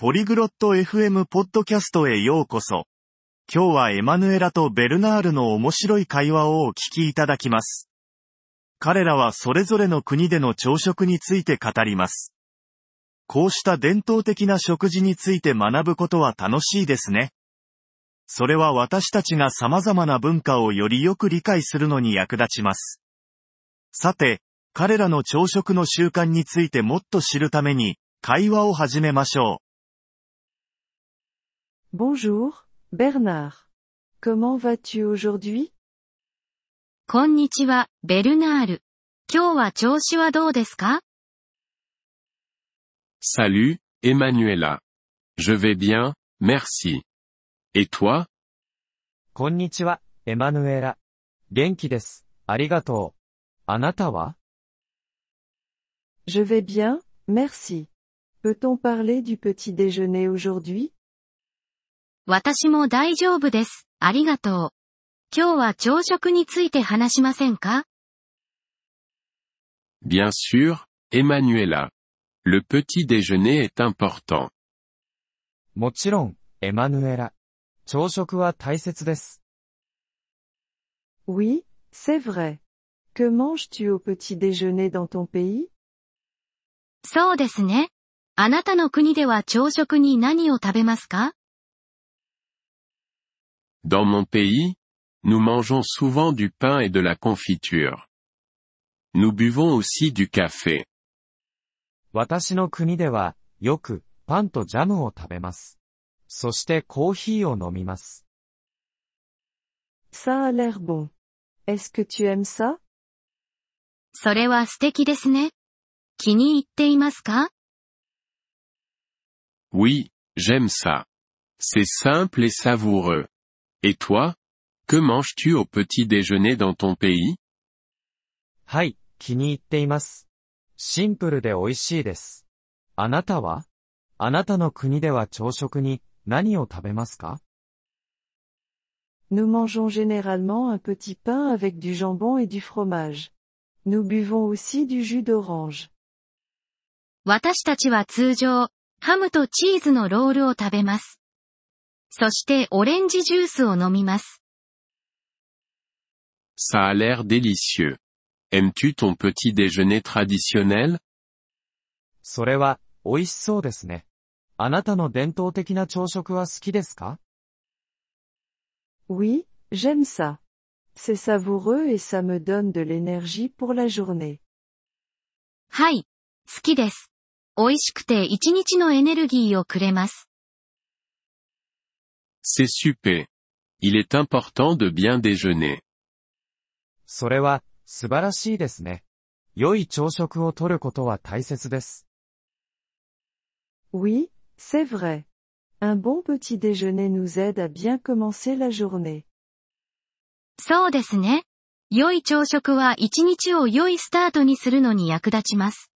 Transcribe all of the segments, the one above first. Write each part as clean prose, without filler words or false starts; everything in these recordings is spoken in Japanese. ポリグロット FM ポッドキャストへようこそ。今日はエマヌエラとベルナールの面白い会話をお聞きいただきます。彼らはそれぞれの国での朝食について語ります。こうした伝統的な食事について学ぶことは楽しいですね。それは私たちが様々な文化をよりよく理解するのに役立ちます。さて、彼らの朝食の習慣についてもっと知るために、会話を始めましょう。Bonjour, Bernard. Comment vas-tu aujourd'hui? こんにちは、ベルナール。今日は調子はどうですか? Salut, Emmanuela. Je vais bien, merci. Et toi? こんにちは、エマヌエラ。元気です。ありがとう。あなたは? Je vais bien, merci. Peut-on parler du petit déjeuner aujourd'hui?私も大丈夫です。ありがとう。今日は朝食について話しませんか? Bien sûr, Emmanuela. Le petit déjeuner est important. もちろん、エマヌエラ。朝食は大切です。Oui, c'est vrai. Que manges-tu au petit déjeuner dans ton pays? そうですね。あなたの国では朝食に何を食べますか?Dans mon pays, nous mangeons souvent du pain et de la confiture. Nous buvons aussi du café. 私の国では、よく、パンとジャムを食べます。そしてコーヒーを飲みます。Ça a l'air bon. Est-ce que tu aimes ça? それは素敵ですね。気に入っていますか? Oui, j'aime ça. C'est simple et savoureux.Et toi, que manges-tu au petit déjeuner dans ton pays? はい、気に入っています。シンプルで美味しいです。あなたは?あなたの国では朝食に何を食べますか? Nous mangeons généralement un petit pain avec du jambon et du fromage. Nous buvons aussi du jus d'orange. 私たちは通常、ハムとチーズのロールを食べます。そしてオレンジジュースを飲みます。Ça a l'air délicieux. Aimes-tu ton petit déjeuner traditionnel? それは美味しそうですね。あなたの伝統的な朝食は好きですか? Oui, j'aime ça. C'est savoureux et ça me donne de l'énergie pour la journée. はい、好きです。美味しくて一日のエネルギーをくれます。C'est super. Il est important de bien déjeuner. それは素晴らしいですね。良い朝食をとることは大切です。Oui, c'est vrai. Un bon petit déjeuner nous aide à bien commencer la journée. そうですね。良い朝食は一日を良いスタートにするのに役立ちます。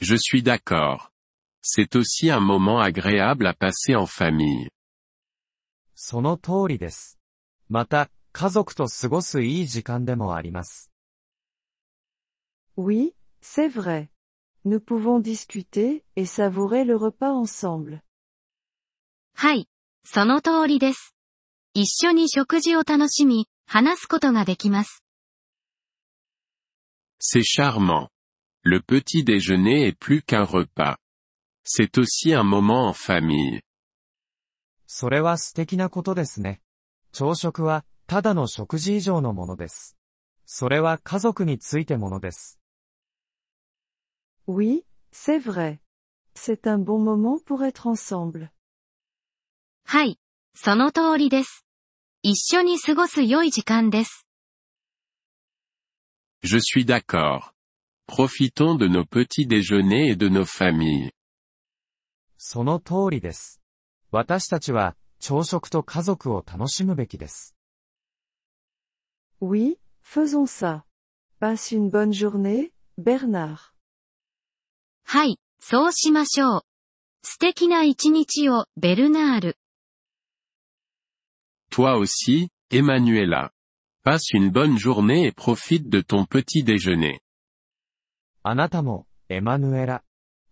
Je suis d'accord.C'est aussi un moment agréable à passer en famille. その通りです。また、家族と過ごすいい時間でもあります。Oui, c'est vrai. Nous pouvons discuter et savourer le repas ensemble. はい、その通りです。一緒に食事を楽しみ、話すことができます。C'est charmant. Le petit déjeuner est plus qu'un repas.C'est aussi un moment en famille. それは素敵なことですね。朝食は、ただの食事以上のものです。それは家族についてものです。Oui, c'est vrai. C'est un bon moment pour être ensemble. はい、その通りです。一緒に過ごす良い時間です。Je suis d'accord. Profitons de nos petits déjeuners et de nos familles.その通りです。私たちは朝食と家族を楽しむべきです。Oui, faisons ça. Passe une bonne journée, Bernard. はい、そうしましょう。素敵な一日を、ベルナール。Toi aussi, Emmanuela. Passe une bonne journée et profite de ton petit déjeuner. あなたも、エマヌエラ。